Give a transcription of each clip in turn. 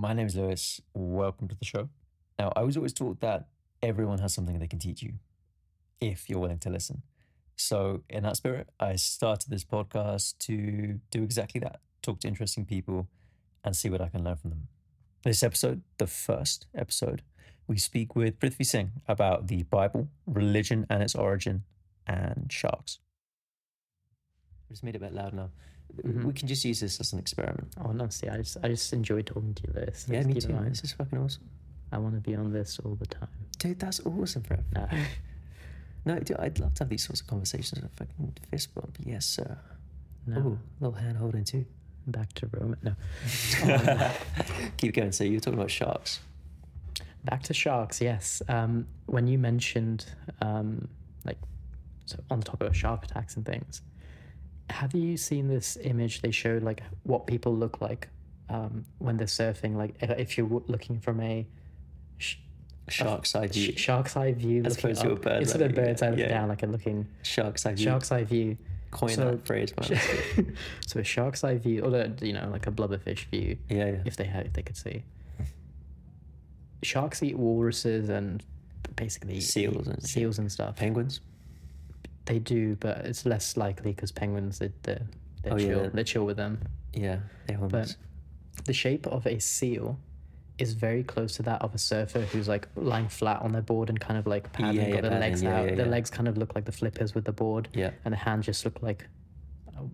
My name is Lewis. Welcome to the show. Now, I was always taught that everyone has something they can teach you if you're willing to listen. So in that spirit, I started this podcast to do exactly that, talk to interesting people and see what I can learn from them. This episode, the first episode, we speak with Prithvi Singh about the Bible, religion and its origin, and sharks. I just made it a bit loud now. Mm-hmm. We can just use this as an experiment. Oh, honestly, I just enjoy talking to you, Lewis. Yeah, me too. This is fucking awesome. I want to be on this all the time. Dude, that's awesome, bro. No, dude, I'd love to have these sorts of conversations. A fucking fist bump. Yes, sir. No. Ooh, little hand holding too. Back to Rome. No. Keep going. So you're talking about sharks. Back to sharks, yes. When you mentioned, on the topic of shark attacks and things, have you seen this image they showed, like, what people look like when they're surfing? Like, if you're looking from a shark's eye view. Shark's eye view. As opposed to a bird's eye view. It's sort of a bird's eye down, like a looking... Shark's eye view. Shark's eye view. Coin that phrase. So a shark's eye view, or, like a blubberfish view. Yeah, yeah. If they could see. Sharks eat walruses and basically... Seals and stuff. Penguins? They do, but it's less likely because penguins, they're chill with them. Yeah, they're homeless. But the shape of a seal is very close to that of a surfer who's like lying flat on their board and kind of like paddling, got their legs out. Their legs kind of look like the flippers with the board, and the hands just look like.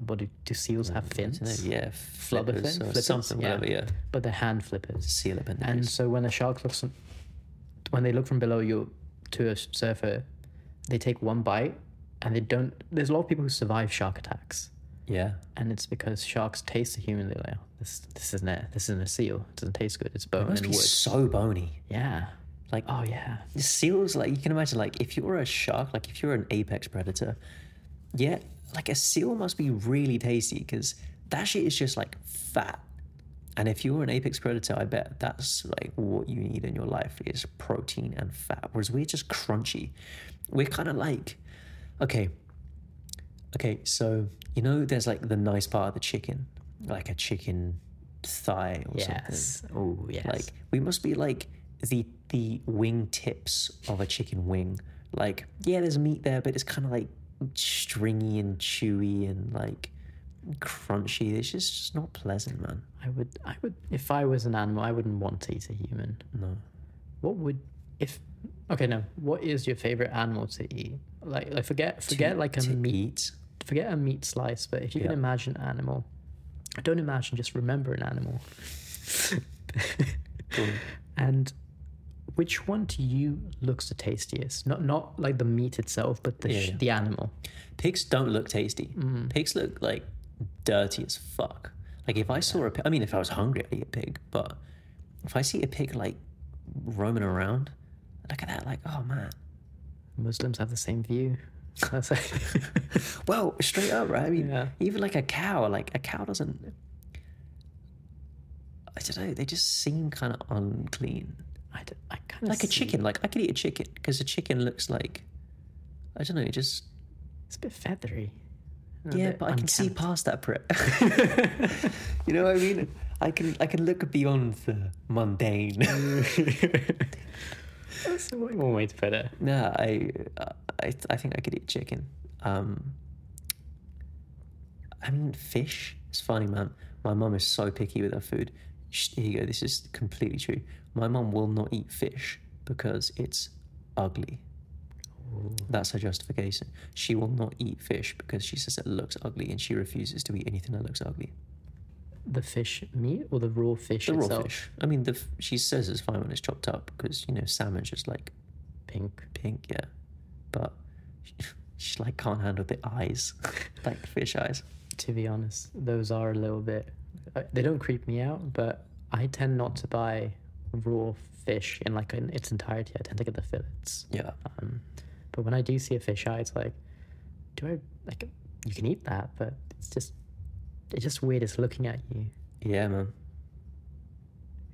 What do seals have? Fins? Yeah, flubber fins, or something. Whatever. But they're hand flippers. Seal appendage. And so when a shark looks, when they look from below you to a surfer, they take one bite. And they don't... There's a lot of people who survive shark attacks. Yeah. And it's because sharks taste the human. They're like, this isn't a seal. It doesn't taste good. It's bone and wood. It must be so bony. Yeah. Like... Oh, yeah. Seals, like, you can imagine, like, if you're a shark, like, if you're an apex predator, yeah, like, a seal must be really tasty because that shit is just, like, fat. And if you're an apex predator, I bet that's, like, what you need in your life is protein and fat. Whereas we're just crunchy. We're kind of like... Okay, so, there's, like, the nice part of the chicken, like a chicken thigh or something. Oh, yes. Like, we must be, like, the wing tips of a chicken wing. Like, yeah, there's meat there, but it's kind of, like, stringy and chewy and, like, crunchy. It's just not pleasant, man. I would, if I was an animal, I wouldn't want to eat a human. No. What is your favorite animal to eat? Like forget a meat slice, but if you can imagine an animal, don't imagine, just remember an animal. Cool. And which one to you looks the tastiest? Not like the meat itself, but the animal. Pigs don't look tasty. Mm. Pigs look like dirty as fuck. Like if I saw a pig, I mean, if I was hungry, I'd eat a pig. But if I see a pig like roaming around. Look at that, like, oh, man. Muslims have the same view. Well, straight up, right? I mean, even like a cow doesn't... I don't know, they just seem kind of unclean. I kind of like a chicken, like, I could eat a chicken, because a chicken looks like, I don't know, it just... It's a bit feathery. Yeah, but I can see past that prick. You know what I mean? I can look beyond the mundane. That's one way to put it. No, I think I could eat chicken. I mean, fish. It's funny, man. My mum is so picky with her food. Here you go. This is completely true. My mum will not eat fish because it's ugly. Ooh. That's her justification. She will not eat fish because she says it looks ugly, and she refuses to eat anything that looks ugly. The fish meat or the raw fish itself? The raw fish. I mean, she says it's fine when it's chopped up because, salmon's just like... Pink, yeah. But she like, can't handle the eyes, like fish eyes. To be honest, those are a little bit... They don't creep me out, but I tend not to buy raw fish in, like, in its entirety. I tend to get the fillets. Yeah. But when I do see a fish eye, it's like, you can eat that, but it's just... It's just weird, it's looking at you. Yeah, man.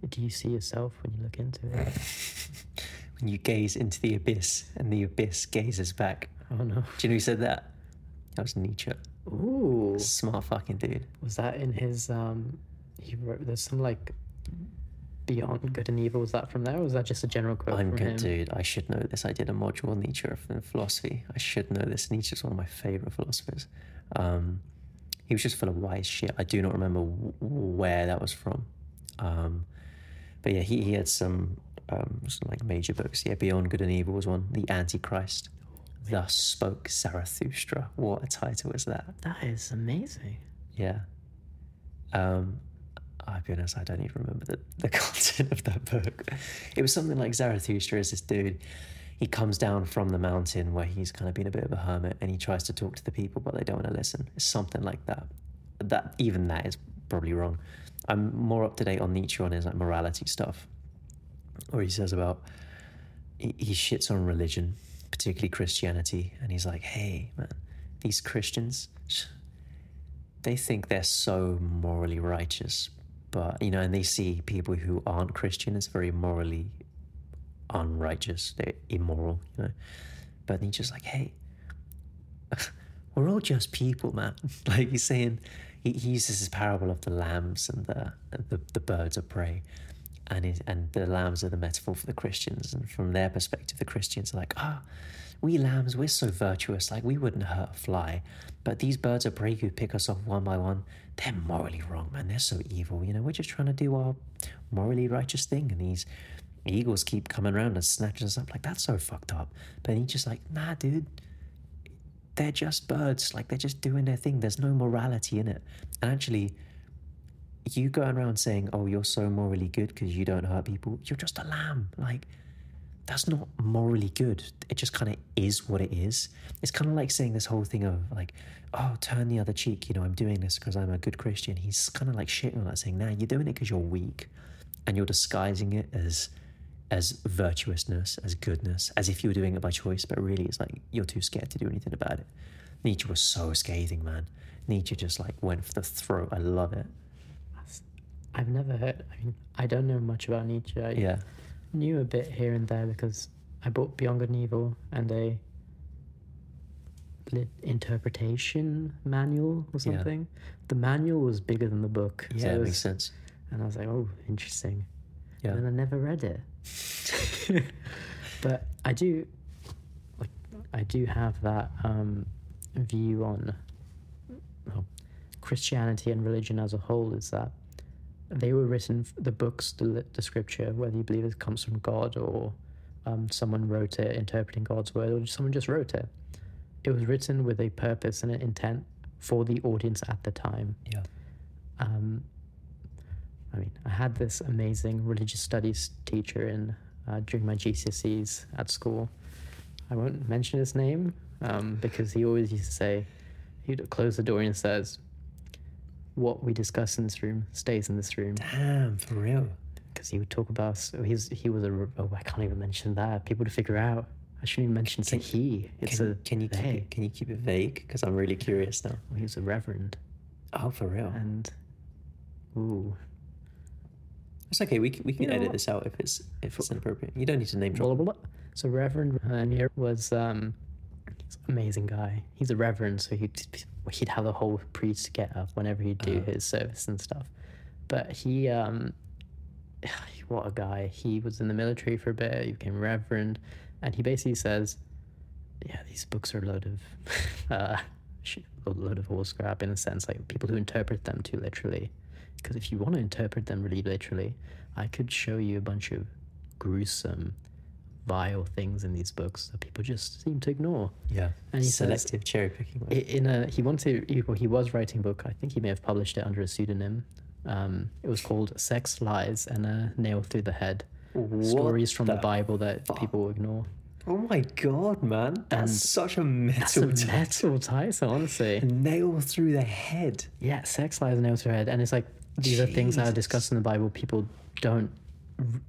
Do you see yourself when you look into it? When you gaze into the abyss and the abyss gazes back. Oh, no. Do you know who said that? That was Nietzsche. Ooh. Smart fucking dude. Was that in his... he wrote... There's some, like, Beyond Good and Evil, was that from there, or was that just a general quote from him? I'm good, dude. I should know this. I did a module on Nietzsche and philosophy. I should know this. Nietzsche's one of my favourite philosophers. He was just full of wise shit. I do not remember where that was from. But yeah, he had some like major books. Yeah, Beyond Good and Evil was one. The Antichrist. Thus Spoke Zarathustra. What a title is that? That is amazing. Yeah. I'll be honest, I don't even remember the content of that book. It was something like Zarathustra is this dude. He comes down from the mountain where he's kind of been a bit of a hermit, and he tries to talk to the people, but they don't want to listen. It's something like that. Even that is probably wrong. I'm more up to date on Nietzsche on his like morality stuff, where he says about he shits on religion, particularly Christianity, and he's like, hey man, these Christians, they think they're so morally righteous, but you know, and they see people who aren't Christian as very morally unrighteous, they're immoral, you know. But he's just like, hey, we're all just people, man. Like he's saying, he uses this parable of the lambs and the birds of prey, and the lambs are the metaphor for the Christians, and from their perspective, the Christians are like, we lambs, we're so virtuous, like we wouldn't hurt a fly, but these birds of prey who pick us off one by one, they're morally wrong, man, they're so evil, you know, we're just trying to do our morally righteous thing, and these eagles keep coming around and snatching us up, like that's so fucked up. But he's just like, nah dude, they're just birds, like they're just doing their thing, there's no morality in it. And actually, you going around saying, oh, you're so morally good because you don't hurt people, you're just a lamb, like that's not morally good, it just kind of is what it is. It's kind of like saying this whole thing of like, oh, turn the other cheek, you know, I'm doing this because I'm a good Christian. He's kind of like shitting on that, saying, nah, you're doing it because you're weak, and you're disguising it as virtuousness, as goodness, as if you were doing it by choice, but really it's like you're too scared to do anything about it. Nietzsche was so scathing, man. Nietzsche just like went for the throat. I love it. I've never heard, I mean, I don't know much about Nietzsche. I knew a bit here and there because I bought Beyond Good and Evil and a interpretation manual or something. Yeah. The manual was bigger than the book. Yeah, so it makes sense. And I was like, oh, interesting. Yeah. And I never read it. But I do have that view on Christianity and religion as a whole, is that they were written, the books, the scripture, whether you believe it comes from God or someone wrote it interpreting God's word, or someone just wrote it. It was written with a purpose and an intent for the audience at the time. Yeah. I mean, I had this amazing religious studies teacher during my GCSEs at school. I won't mention his name because he always used to say, he'd close the door and says, what we discuss in this room stays in this room. Damn, for real. Because he would talk about, I can't even mention that, people to figure out. I shouldn't even mention Can you keep it vague? Because I'm really curious now. Well, he was a reverend. Oh, for real. And, ooh. It's okay. We can edit this out if it's inappropriate. You don't need to name drop. So Reverend Manier was he's an amazing guy. He's a reverend, so he'd have the whole priest get up whenever he'd do his service and stuff. But he, what a guy! He was in the military for a bit. He became reverend, and he basically says, "Yeah, these books are a load of horse crap in a sense. Like people who interpret them too literally." Because if you want to interpret them really literally, I could show you a bunch of gruesome, vile things in these books that people just seem to ignore. Yeah, and selective cherry picking. He was writing a book. I think he may have published it under a pseudonym. It was called "Sex, Lies, and a Nail Through the Head: Stories from the Bible That People Ignore." Oh my god, man! That's such a metal title, honestly. Nail through the head. Yeah, sex, lies, and nail through the head, and it's like. These are things that are discussed in the Bible. People don't,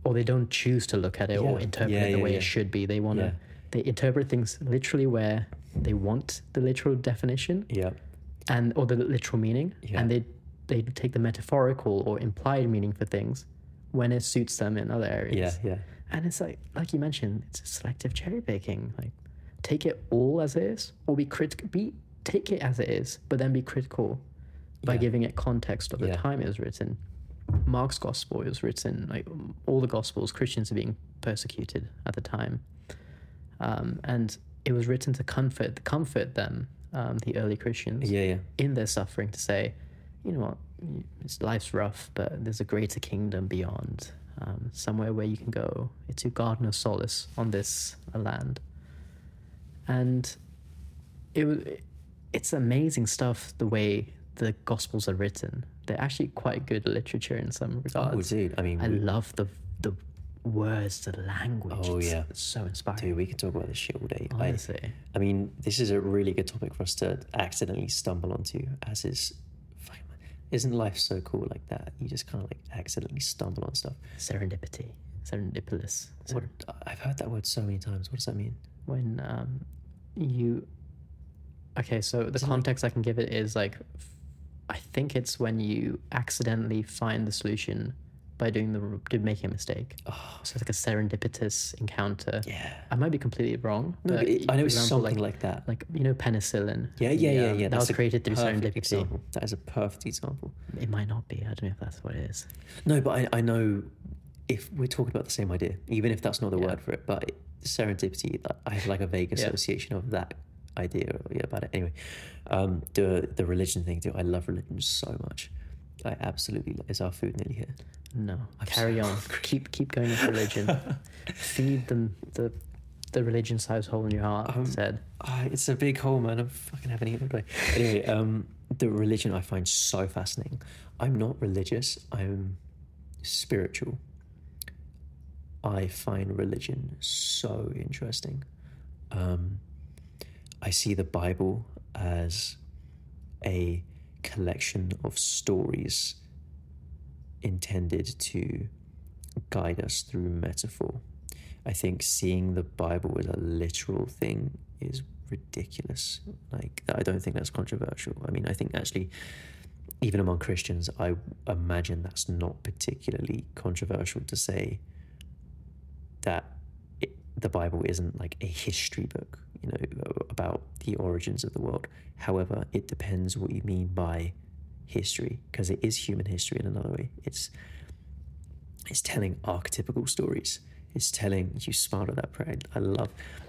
or they don't choose to look at it or interpret it the way it should be. They want to, they interpret things literally where they want the literal definition, or the literal meaning, and they take the metaphorical or implied meaning for things when it suits them in other areas. Yeah, yeah. And it's like you mentioned, it's a selective cherry picking. Like, take it all as it is, or take it as it is, but then be critical by giving it context of the time it was written. Mark's Gospel is written, like all the Gospels, Christians are being persecuted at the time. And it was written to comfort them, the early Christians, in their suffering, to say, you know what, life's rough, but there's a greater kingdom beyond, somewhere where you can go. It's your garden of solace on this land. And it's amazing stuff, the way the Gospels are written. They're actually quite good literature in some regards. Oh, dude, I mean... I love the words, the language. Oh, yeah. It's so inspiring. Dude, we could talk about this shit all day. Honestly. I mean, this is a really good topic for us to accidentally stumble onto, as is... Isn't life so cool like that? You just kind of like accidentally stumble on stuff. Serendipity. Serendipitous. What, I've heard that word so many times. What does that mean? When you... Okay, so the context I can give it is like... I think it's when you accidentally find the solution by making a mistake. Oh. So it's like a serendipitous encounter. Yeah. I might be completely wrong. No, but I know it's something like that. Like, you know, penicillin. Yeah. That was created through serendipity. Example. That is a perfect example. It might not be. I don't know if that's what it is. No, but I know if we're talking about the same idea, even if that's not the word for it, but serendipity, I have like a vague association of that idea about it. Anyway, the religion thing too. I love religion so much. I absolutely love. Is our food nearly here? No, carry on. Keep going with religion. Feed them the religion-sized hole in your heart. It's a big hole, man. I'm fucking having it anyway. Anyway, the religion I find so fascinating. I'm not religious. I'm spiritual. I find religion so interesting. I see the Bible as a collection of stories intended to guide us through metaphor. I think seeing the Bible as a literal thing is ridiculous. Like, I don't think that's controversial. I mean, I think actually, even among Christians, I imagine that's not particularly controversial to say that the Bible isn't like a history book, you know, about the origins of the world. However, it depends what you mean by history, because it is human history in another way. It's telling archetypical stories. It's telling, you smiled at that prayer. I love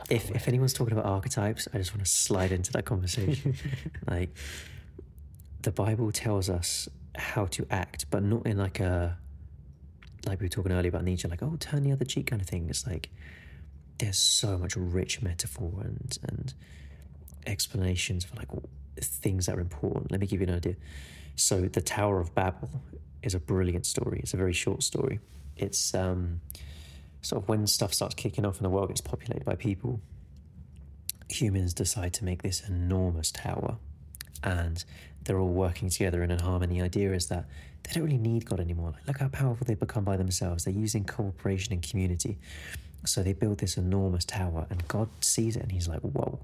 if anyone's talking about archetypes, I just want to slide into that conversation. Like, the Bible tells us how to act, but not in like a, like we were talking earlier about Nietzsche, like, oh, turn the other cheek kind of thing. It's like, there's so much rich metaphor and explanations for like things that are important. Let me give you an idea. So the Tower of Babel is a brilliant story. It's a very short story. It's sort of when stuff starts kicking off and the world gets populated by people, humans decide to make this enormous tower, and they're all working together and in harmony. The idea is that they don't really need God anymore. Like, look how powerful they've become by themselves. They're using cooperation and community. So they build this enormous tower, and God sees it, and he's like, whoa,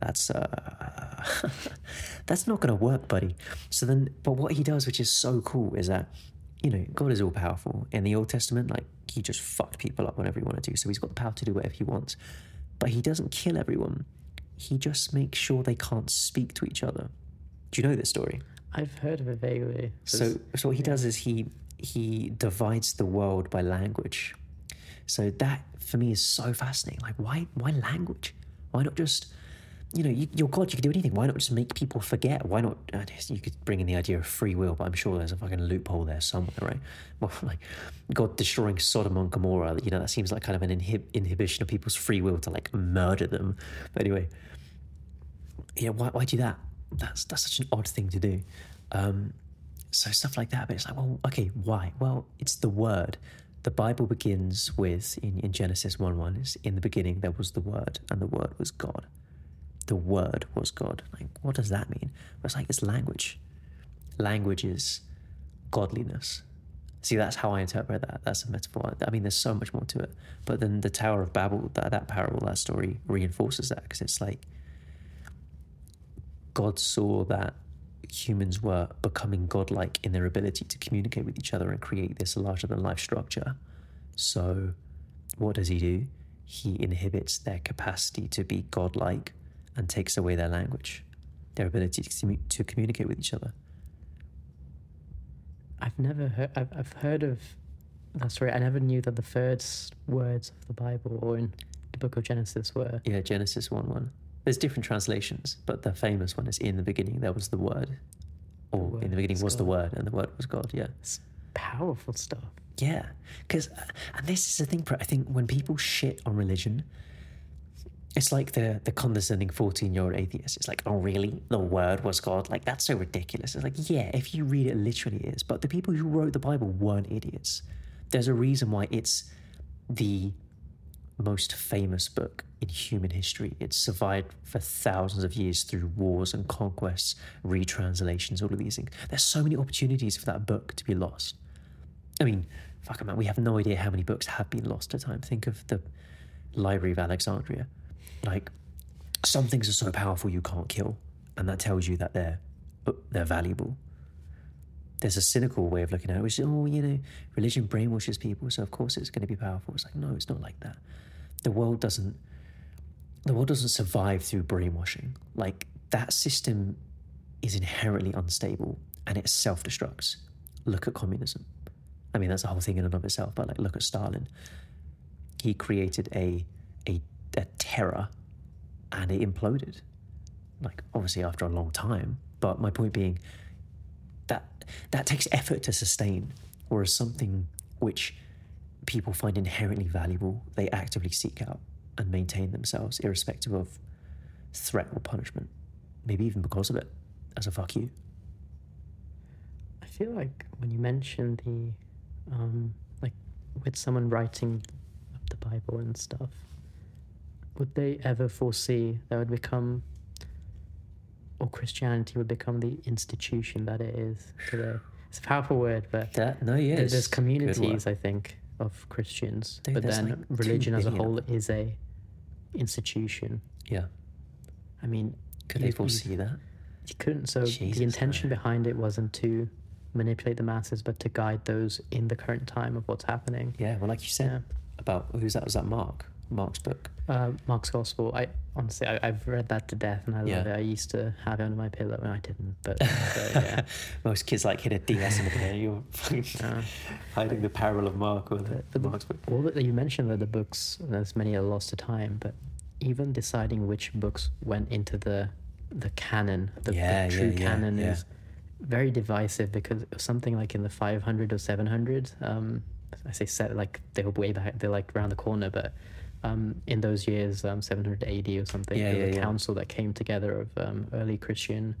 that's that's not going to work, buddy. So then, but what he does, which is so cool, is that, you know, God is all-powerful. In the Old Testament, like, he just fucked people up whenever he wanted to, so he's got the power to do whatever he wants. But he doesn't kill everyone. He just makes sure they can't speak to each other. Do you know this story? I've heard of it vaguely. So what he does is he divides the world by language. So that, for me, is so fascinating. Like, why language? Why not just, you know, you're God, you can do anything. Why not just make people forget? Why not, you could bring in the idea of free will, but I'm sure there's a fucking loophole there somewhere, right? Well, like, God destroying Sodom and Gomorrah, you know, that seems like kind of an inhibition of people's free will to, like, murder them. But anyway, you know, why do that? That's such an odd thing to do. So stuff like that, but it's like, well, okay, why? Well, it's the word. The Bible begins with, in Genesis 1:1, is in the beginning there was the Word, and the Word was God. The Word was God. Like, what does that mean? It's like, it's language. Language is godliness. See, that's how I interpret that. That's a metaphor. I mean, there's so much more to it. But then the Tower of Babel, that parable, that story reinforces that, because it's like, God saw that humans were becoming godlike in their ability to communicate with each other and create this larger-than-life structure. So what does he do? He inhibits their capacity to be godlike and takes away their language, their ability to communicate with each other. I never knew that the first words of the Bible or in the book of Genesis were... Yeah, Genesis 1:1. There's different translations, but the famous one is in the beginning there was the Word. Or in the beginning was the Word, and the Word was God, yeah. It's powerful stuff. Yeah, because, and this is the thing, I think when people shit on religion, it's like the condescending 14-year-old atheist. It's like, oh, really? The Word was God? Like, that's so ridiculous. It's like, yeah, if you read it literally, it is. But the people who wrote the Bible weren't idiots. There's a reason why it's the most famous book in human history. It's survived for thousands of years through wars and conquests, retranslations, all of these things. There's so many opportunities for that book to be lost. I mean, fuck, man, we have no idea how many books have been lost to time. Think of the Library of Alexandria. Like, some things are so powerful you can't kill, and that tells you that they're valuable. There's a cynical way of looking at it, which is, oh, you know, religion brainwashes people, so of course it's going to be powerful. It's like, no, it's not like that. The world doesn't survive through brainwashing. Like, that system is inherently unstable, and it self-destructs. Look at communism. I mean, that's a whole thing in and of itself, but, like, look at Stalin. He created a terror, and it imploded. Like, obviously after a long time, but my point being that takes effort to sustain, whereas something which people find inherently valuable, they actively seek out and maintain themselves, irrespective of threat or punishment, maybe even because of it, as a fuck you. I feel like when you mention the, like, with someone writing the Bible and stuff, would they ever foresee that would become... or Christianity would become the institution that it is today? It's a powerful word, but there's communities, I think, of Christians. Dude, but then like religion as a whole is a institution. Yeah. I mean... Could they foresee that? You couldn't. So Jesus, the intention behind it wasn't to manipulate the masses, but to guide those in the current time of what's happening. Yeah, well, like you said about... Who's that? Was that Mark? Mark's book? Mark's Gospel. I've read that to death, and I love it. I used to have it under my pillow when I didn't, but yeah. Most kids like hit a DS in the pillow. You're hiding the peril of Mark or the Mark's book. Well, you mentioned that the books, there's many are lost to time, but even deciding which books went into the canon, the true canon is very divisive, because something like in the 500 or 700, I say set, like they were way back, they're like around the corner, but. In those years, 700 AD or something, there was a council that came together of early Christian,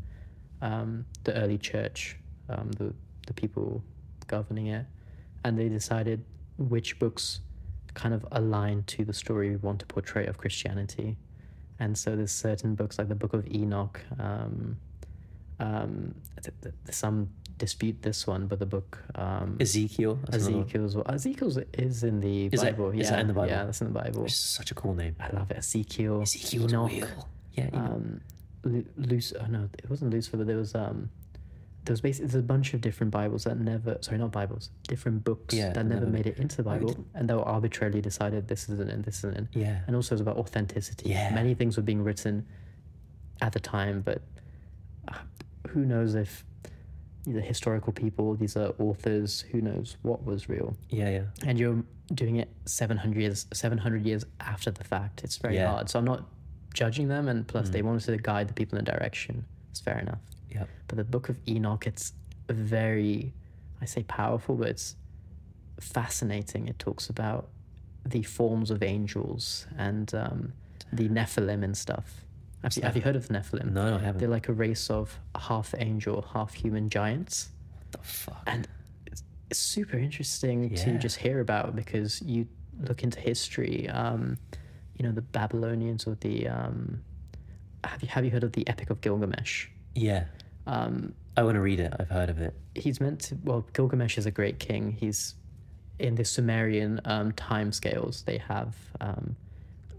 the early church, the people governing it, and they decided which books kind of align to the story we want to portray of Christianity. And so there's certain books like the Book of Enoch. Some dispute this one, but the book Ezekiel is in the Bible. Is that in the Bible? Yeah, that's in the Bible. It's such a cool name. I love it. Ezekiel, Enoch. Real. Yeah. It wasn't Lucifer, but there was basically there's a bunch of different Bibles that never. Sorry, not Bibles. Different books that never made it into the Bible, and they were arbitrarily decided this isn't in, this isn't in. Yeah. And also, it was about authenticity. Yeah. Many things were being written at the time, but who knows if. The historical people, these are authors, who knows what was real. Yeah. And you're doing it 700 years after the fact. It's very hard. So I'm not judging them, and plus they wanted to guide the people in a direction. It's fair enough. Yeah. But the Book of Enoch, it's very, I say powerful, but it's fascinating. It talks about the forms of angels and the Nephilim and stuff. Have you heard of the Nephilim? No, I haven't. They're like a race of half angel, half human giants. What the fuck? And it's super interesting to just hear about, because you look into history. The Babylonians or the. Have you heard of the Epic of Gilgamesh? Yeah. I want to read it. I've heard of it. He's meant to. Well, Gilgamesh is a great king. He's in the Sumerian timescales. They have.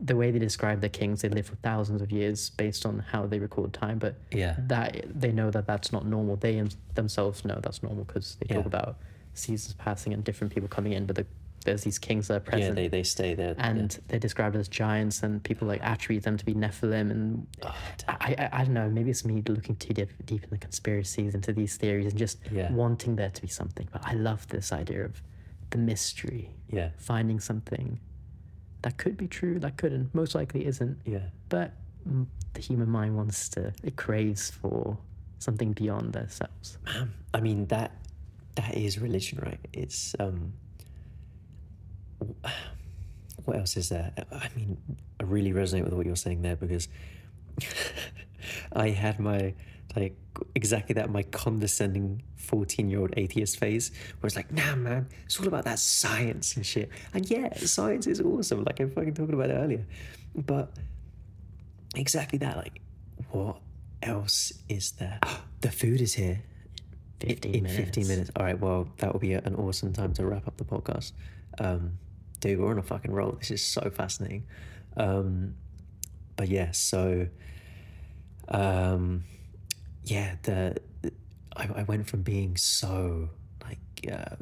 The way they describe the kings, they live for thousands of years based on how they record time, but that they know that that's not normal. They themselves know that's normal, because they talk about seasons passing and different people coming in, but the there's these kings that are present. Yeah, they stay there. And they're described as giants, and people like attribute them to be Nephilim. And I don't know, maybe it's me looking too deep in the conspiracies, into these theories, and just wanting there to be something. But I love this idea of the mystery, finding something that could be true, that couldn't, most likely isn't. Yeah. But the human mind wants to, it craves for something beyond themselves. Man, I mean, that is religion, right? It's... what else is there? I mean, I really resonate with what you're saying there, because I had my, like, exactly that, my condescending 14-year-old atheist phase, where it's like, nah, man, it's all about that science and shit. And yeah, science is awesome, like I'm fucking talking about it earlier. But exactly that, like, what else is there? The food is here. 15 minutes. All right, well, that will be an awesome time to wrap up the podcast. Dude, we're on a fucking roll. This is so fascinating. But yeah, so yeah, I went from being so like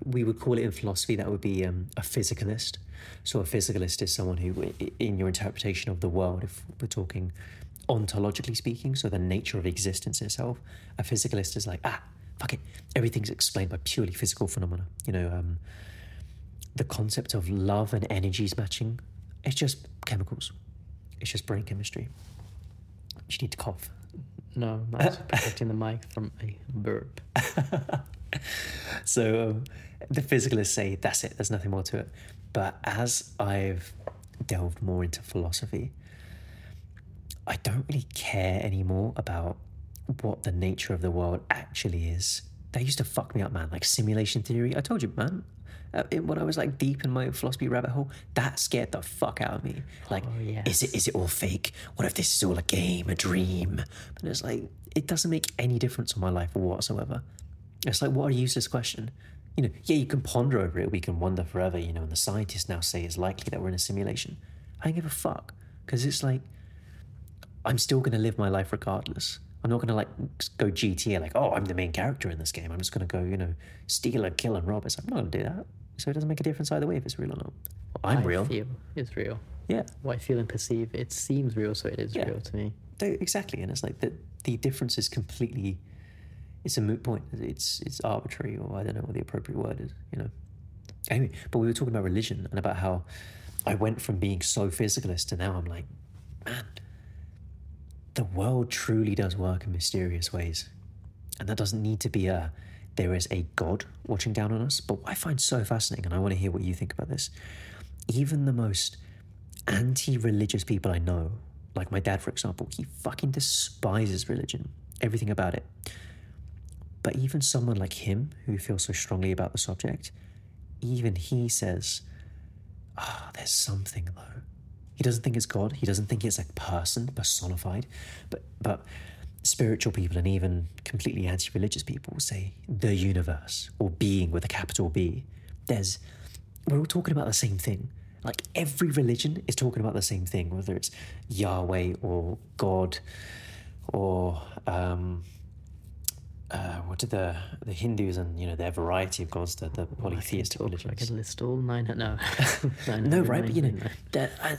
we would call it in philosophy, that would be a physicalist. So a physicalist is someone who, in your interpretation of the world, if we're talking ontologically speaking, so the nature of existence itself, a physicalist is like, fuck it, everything's explained by purely physical phenomena. You know, the concept of love and energies matching, it's just chemicals. It's just brain chemistry. You need to cough. No, I was protecting the mic from a burp. So the physicalists say, that's it, there's nothing more to it. But as I've delved more into philosophy, I don't really care anymore about what the nature of the world actually is. That used to fuck me up, man. Like simulation theory, I told you, man. When I was like deep in my philosophy rabbit hole, that scared the fuck out of me. Like, is it all fake? What if this is all a game, a dream? And it's like, it doesn't make any difference in my life whatsoever. It's like, what a useless question. You know, yeah, you can ponder over it, we can wonder forever, you know, and the scientists now say it's likely that we're in a simulation. I don't give a fuck, because it's like, I'm still going to live my life regardless. I'm not going to, like, go GTA, like, oh, I'm the main character in this game. I'm just going to go, you know, steal and kill and rob. It's like, I'm not going to do that. So it doesn't make a difference either way if it's real or not. Well, I'm real. I feel it's real. Yeah. What I feel and perceive, it seems real, so it is real to me. Exactly. And it's like the difference is completely, it's a moot point. It's arbitrary, or I don't know what the appropriate word is, you know. Anyway, but we were talking about religion and about how I went from being so physicalist to now I'm like, man, the world truly does work in mysterious ways. And that doesn't need to be there is a God watching down on us. But what I find so fascinating, and I want to hear what you think about this, even the most anti-religious people I know, like my dad, for example, he fucking despises religion, everything about it. But even someone like him, who feels so strongly about the subject, even he says, there's something though. He doesn't think it's God. He doesn't think it's a person personified. But spiritual people and even completely anti-religious people say the universe, or being with a capital B. We're all talking about the same thing. Like every religion is talking about the same thing, whether it's Yahweh or God or what are the Hindus and, you know, their variety of gods, the polytheistic religions. I could list all 900. No, right? But, you know,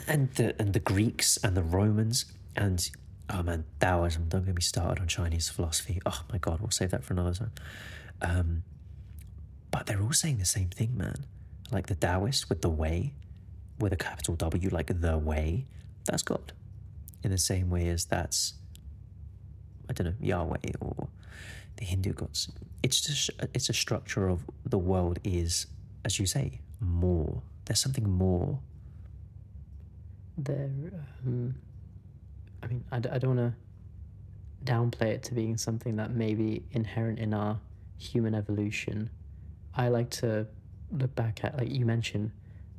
and the Greeks and the Romans and, oh man, Taoism. Don't get me started on Chinese philosophy. Oh my God, we'll save that for another time. But they're all saying the same thing, man. Like the Taoist with the way, with a capital W, like the way, that's God. In the same way as that's, I don't know, Yahweh or the Hindu gods. It's just, it's a structure of the world is, as you say, more. There's something more. I mean, I don't want to downplay it to being something that may be inherent in our human evolution. I like to look back at, like you mentioned,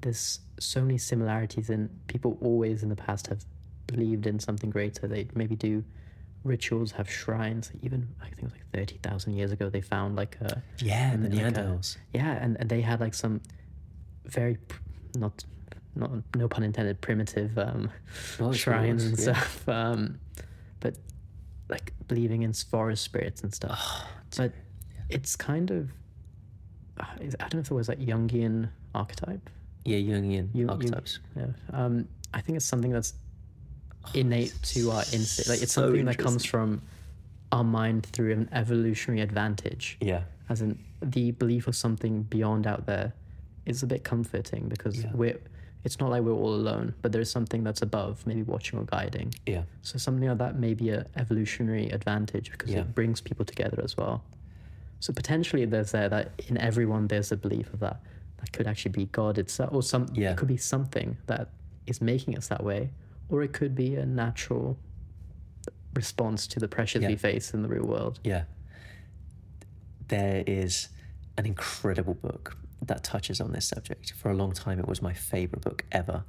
there's so many similarities, and people always in the past have believed in something greater. They maybe do rituals, have shrines. Even I think it was like 30,000 years ago, they found like a the Neanderthals. And they had like some very no pun intended primitive shrines and stuff. But like believing in forest spirits and stuff. It's kind of, I don't know if it was like Jungian archetype. Yeah, Jungian archetypes. I think it's something that's innate to our instinct. Like, it's so something that comes from our mind through an evolutionary advantage. Yeah. As in, the belief of something beyond out there is a bit comforting because it's not like we're all alone, but there's something that's above, maybe watching or guiding. Yeah. So something like that may be an evolutionary advantage because it brings people together as well. So potentially there's that in everyone there's a belief of that. That could actually be God itself, or it could be something that is making us that way, or it could be a natural response to the pressures we face in the real world. Yeah. There is an incredible book that touches on this subject. For a long time, it was my favorite book ever.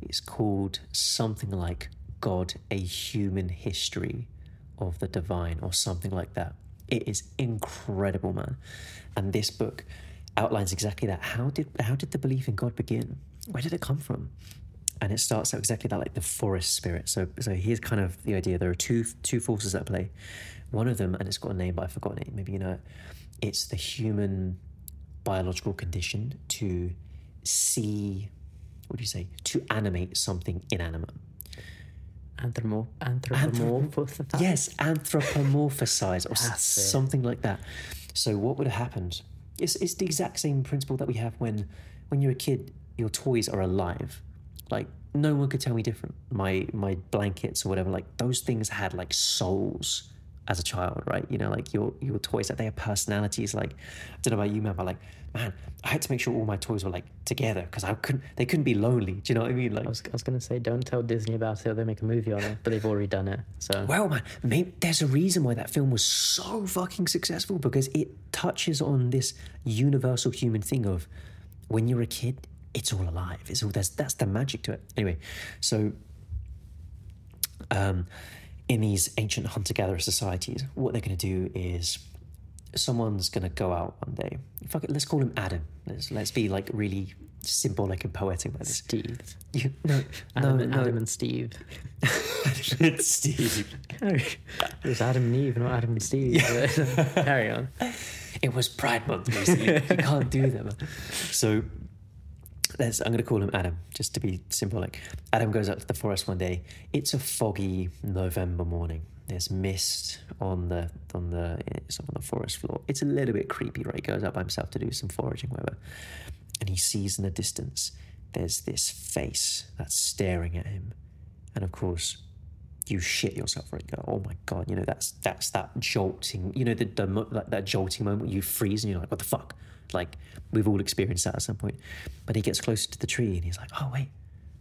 It's called Something Like God, A Human History of the Divine, or something like that. It is incredible, man. And this book outlines exactly that. How did the belief in God begin? Where did it come from? And it starts out exactly that, like the forest spirit. So here's kind of the idea. There are two forces at play. One of them, and it's got a name, but I've forgotten it. Maybe you know it. It's the human biological condition to see, what do you say, to animate something inanimate. Anthropomorphize. Yes, anthropomorphize or something like that. So what would have happened? It's the exact same principle that we have when you're a kid, your toys are alive. Like, no one could tell me different. My blankets or whatever, like, those things had, like, souls as a child, right? You know, like, your toys, that they have personalities. Like, I don't know about you, man, but, like, man, I had to make sure all my toys were, like, together because they couldn't be lonely. Do you know what I mean? Like, I was going to say, don't tell Disney about it or they make a movie on it, but they've already done it, so... Well, man, maybe there's a reason why that film was so fucking successful, because it touches on this universal human thing of when you're a kid, it's all alive. That's the magic to it. Anyway, so in these ancient hunter-gatherer societies, what they're going to do is someone's going to go out one day. Fuck it, let's call him Adam. Let's be like really symbolic and poetic about this. Steve. Adam and Steve. Adam and Steve. It was Adam and Eve, not Adam and Steve. Yeah. Carry on. It was Pride Month, basically. You can't do that, man. So... I'm going to call him Adam, just to be symbolic. Adam goes out to the forest one day. It's a foggy November morning. There's mist on the forest floor. It's a little bit creepy, right? He goes out by himself to do some foraging, whatever. And he sees in the distance, there's this face that's staring at him. And of course, you shit yourself, right? You go, oh my God, you know, that's that jolting, you know, that jolting moment. You freeze and you're like, what the fuck? Like, we've all experienced that at some point. But he gets closer to the tree and he's like, oh wait,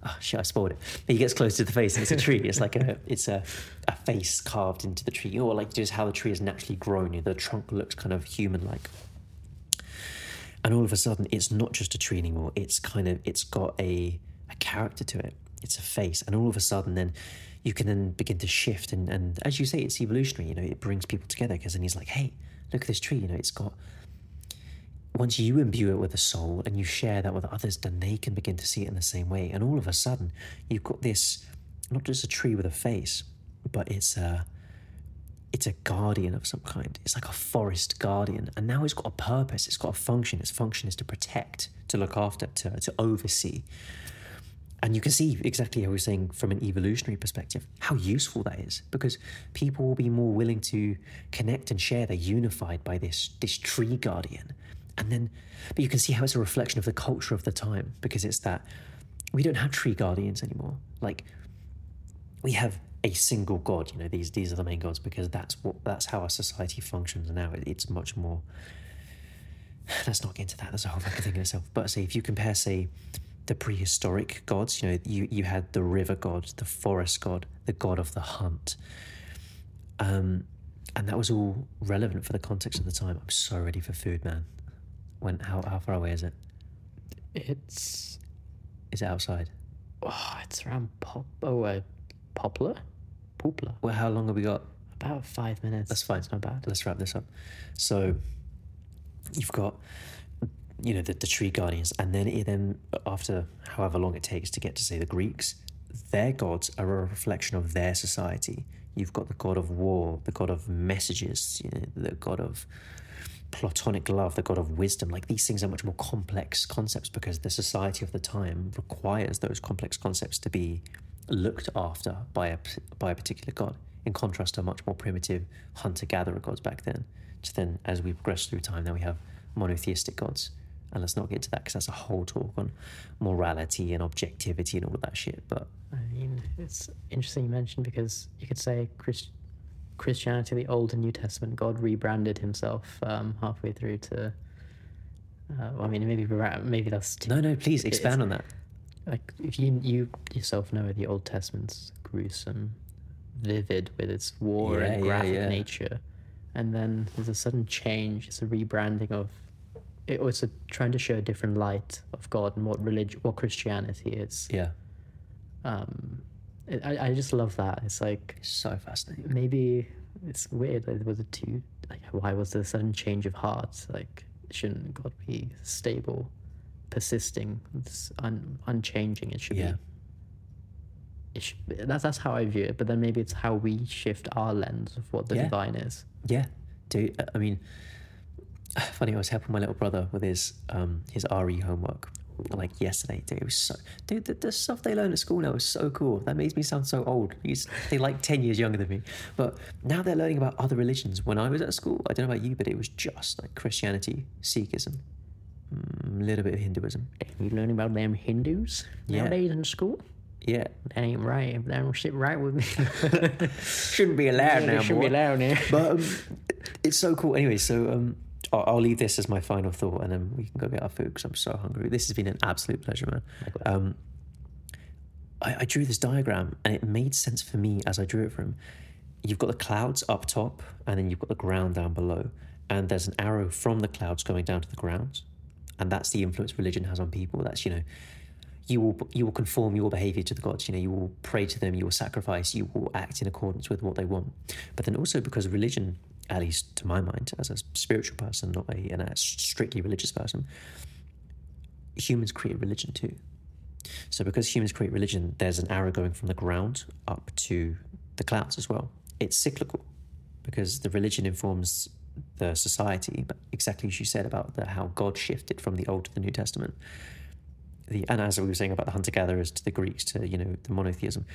oh shit, I spoiled it. He gets close to the face and it's a tree. It's like a face carved into the tree, or like just how the tree is naturally grown. You know, the trunk looks kind of human-like. And all of a sudden, it's not just a tree anymore. It's got a character to it. It's a face. And all of a sudden then you can then begin to shift. And as you say, it's evolutionary, you know, it brings people together, because then he's like, hey, look at this tree, you know, it's got... Once you imbue it with a soul and you share that with others, then they can begin to see it in the same way. And all of a sudden, you've got this, not just a tree with a face, but it's a guardian of some kind. It's like a forest guardian. And now it's got a purpose. It's got a function. Its function is to protect, to look after, to oversee. And you can see exactly how we're saying from an evolutionary perspective, how useful that is, because people will be more willing to connect and share. They're unified by this tree guardian. And then, but you can see how it's a reflection of the culture of the time, because it's that we don't have tree guardians anymore. Like, we have a single god, you know, these are the main gods, because that's how our society functions now. It's much more, let's not get into that, that's a whole other thing in itself. But say, if you compare, say, the prehistoric gods, you know, you had the river god, the forest god, the god of the hunt. And that was all relevant for the context of the time. I'm so ready for food, man. How far away is it? Is it outside? Oh, it's around Poplar? Poplar. Well, how long have we got? About 5 minutes. That's fine. It's not bad. Let's wrap this up. So you've got, you know, the tree guardians, and then after however long it takes to get to, say, the Greeks, their gods are a reflection of their society. You've got the god of war, the god of messages, you know, the god of Platonic love, the god of wisdom, like these things are much more complex concepts because the society of the time requires those complex concepts to be looked after by a particular god, in contrast to much more primitive hunter-gatherer gods back then. Which then, as we progress through time, then we have monotheistic gods. And let's not get into that because that's a whole talk on morality and objectivity and all of that shit. But I mean, it's interesting you mentioned, because you could say Christianity, the Old and New Testament, God rebranded himself halfway through to... maybe that's... Too, no, please expand on that. Like, if you yourself know, the Old Testament's gruesome, vivid with its war and graphic nature. And then there's a sudden change. It's a rebranding of... It's trying to show a different light of God and what religion, what Christianity is. Yeah. I just love that. It's like... It's so fascinating. Maybe it's weird. Like, was it too... Like, why was there a sudden change of heart? Like, shouldn't God be stable, persisting, unchanging? It should be... That's how I view it, but then maybe it's how we shift our lens of what the divine is. Yeah, dude. I mean, funny, I was helping my little brother with his RE homework like yesterday. Dude, it was so... Dude, the stuff they learn at school now is so cool. That makes me sound so old. They're like 10 years younger than me, but now they're learning about other religions. When I was at school, I don't know about you, but it was just like Christianity, Sikhism, a little bit of Hinduism. You learning about them Hindus nowadays in school? Yeah. That ain't right. That don't sit right with me. Shouldn't be allowed now, boy. Shouldn't be allowed now. But it's so cool. Anyway, so I'll leave this as my final thought, and then we can go get our food because I'm so hungry. This has been an absolute pleasure, man. I drew this diagram, and it made sense for me as I drew it for him. You've got the clouds up top, and then you've got the ground down below. And there's an arrow from the clouds going down to the ground. And that's the influence religion has on people. That's, you will conform your behaviour to the gods, you will pray to them, you will sacrifice, you will act in accordance with what they want. But then also because religion, at least to my mind, as a spiritual person, not a strictly religious person, humans create religion too. So because humans create religion, there's an arrow going from the ground up to the clouds as well. It's cyclical because the religion informs the society, but exactly as you said about how God shifted from the Old to the New Testament. And as we were saying about the hunter-gatherers to the Greeks to, the monotheism,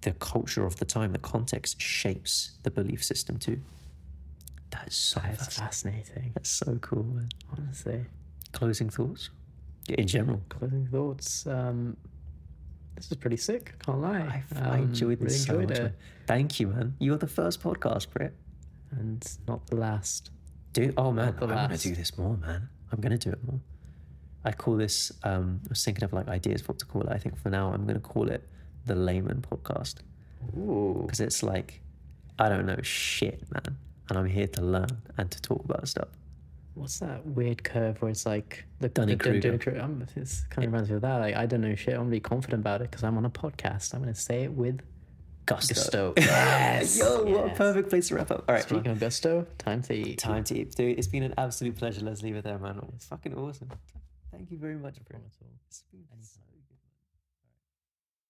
the culture of the time, the context shapes the belief system too. That is so fascinating. That's so cool, man. Honestly. Closing thoughts? In general. Closing thoughts. This is pretty sick, can't lie. I enjoyed this really so much. Man. Thank you, man. You're the first podcast, Brit. And not the last. Oh, man, I'm going to do this more, man. I'm going to do it more. I call this, I was thinking of ideas for what to call it. I think for now I'm going to call it the Layman Podcast. Ooh. Because it's I don't know shit, man. And I'm here to learn and to talk about stuff. What's that weird curve where it's the Dunning-Kruger? It kind of reminds me of that. I don't know shit. I'm going to be confident about it because I'm on a podcast. I'm going to say it with gusto. Yes. Yo, yes. What a perfect place to wrap up. All right. Speaking of gusto, time to eat. Time to eat. Dude, it's been an absolute pleasure. Let's leave it there, man. It's fucking awesome. Thank you very much for it. It's been so good.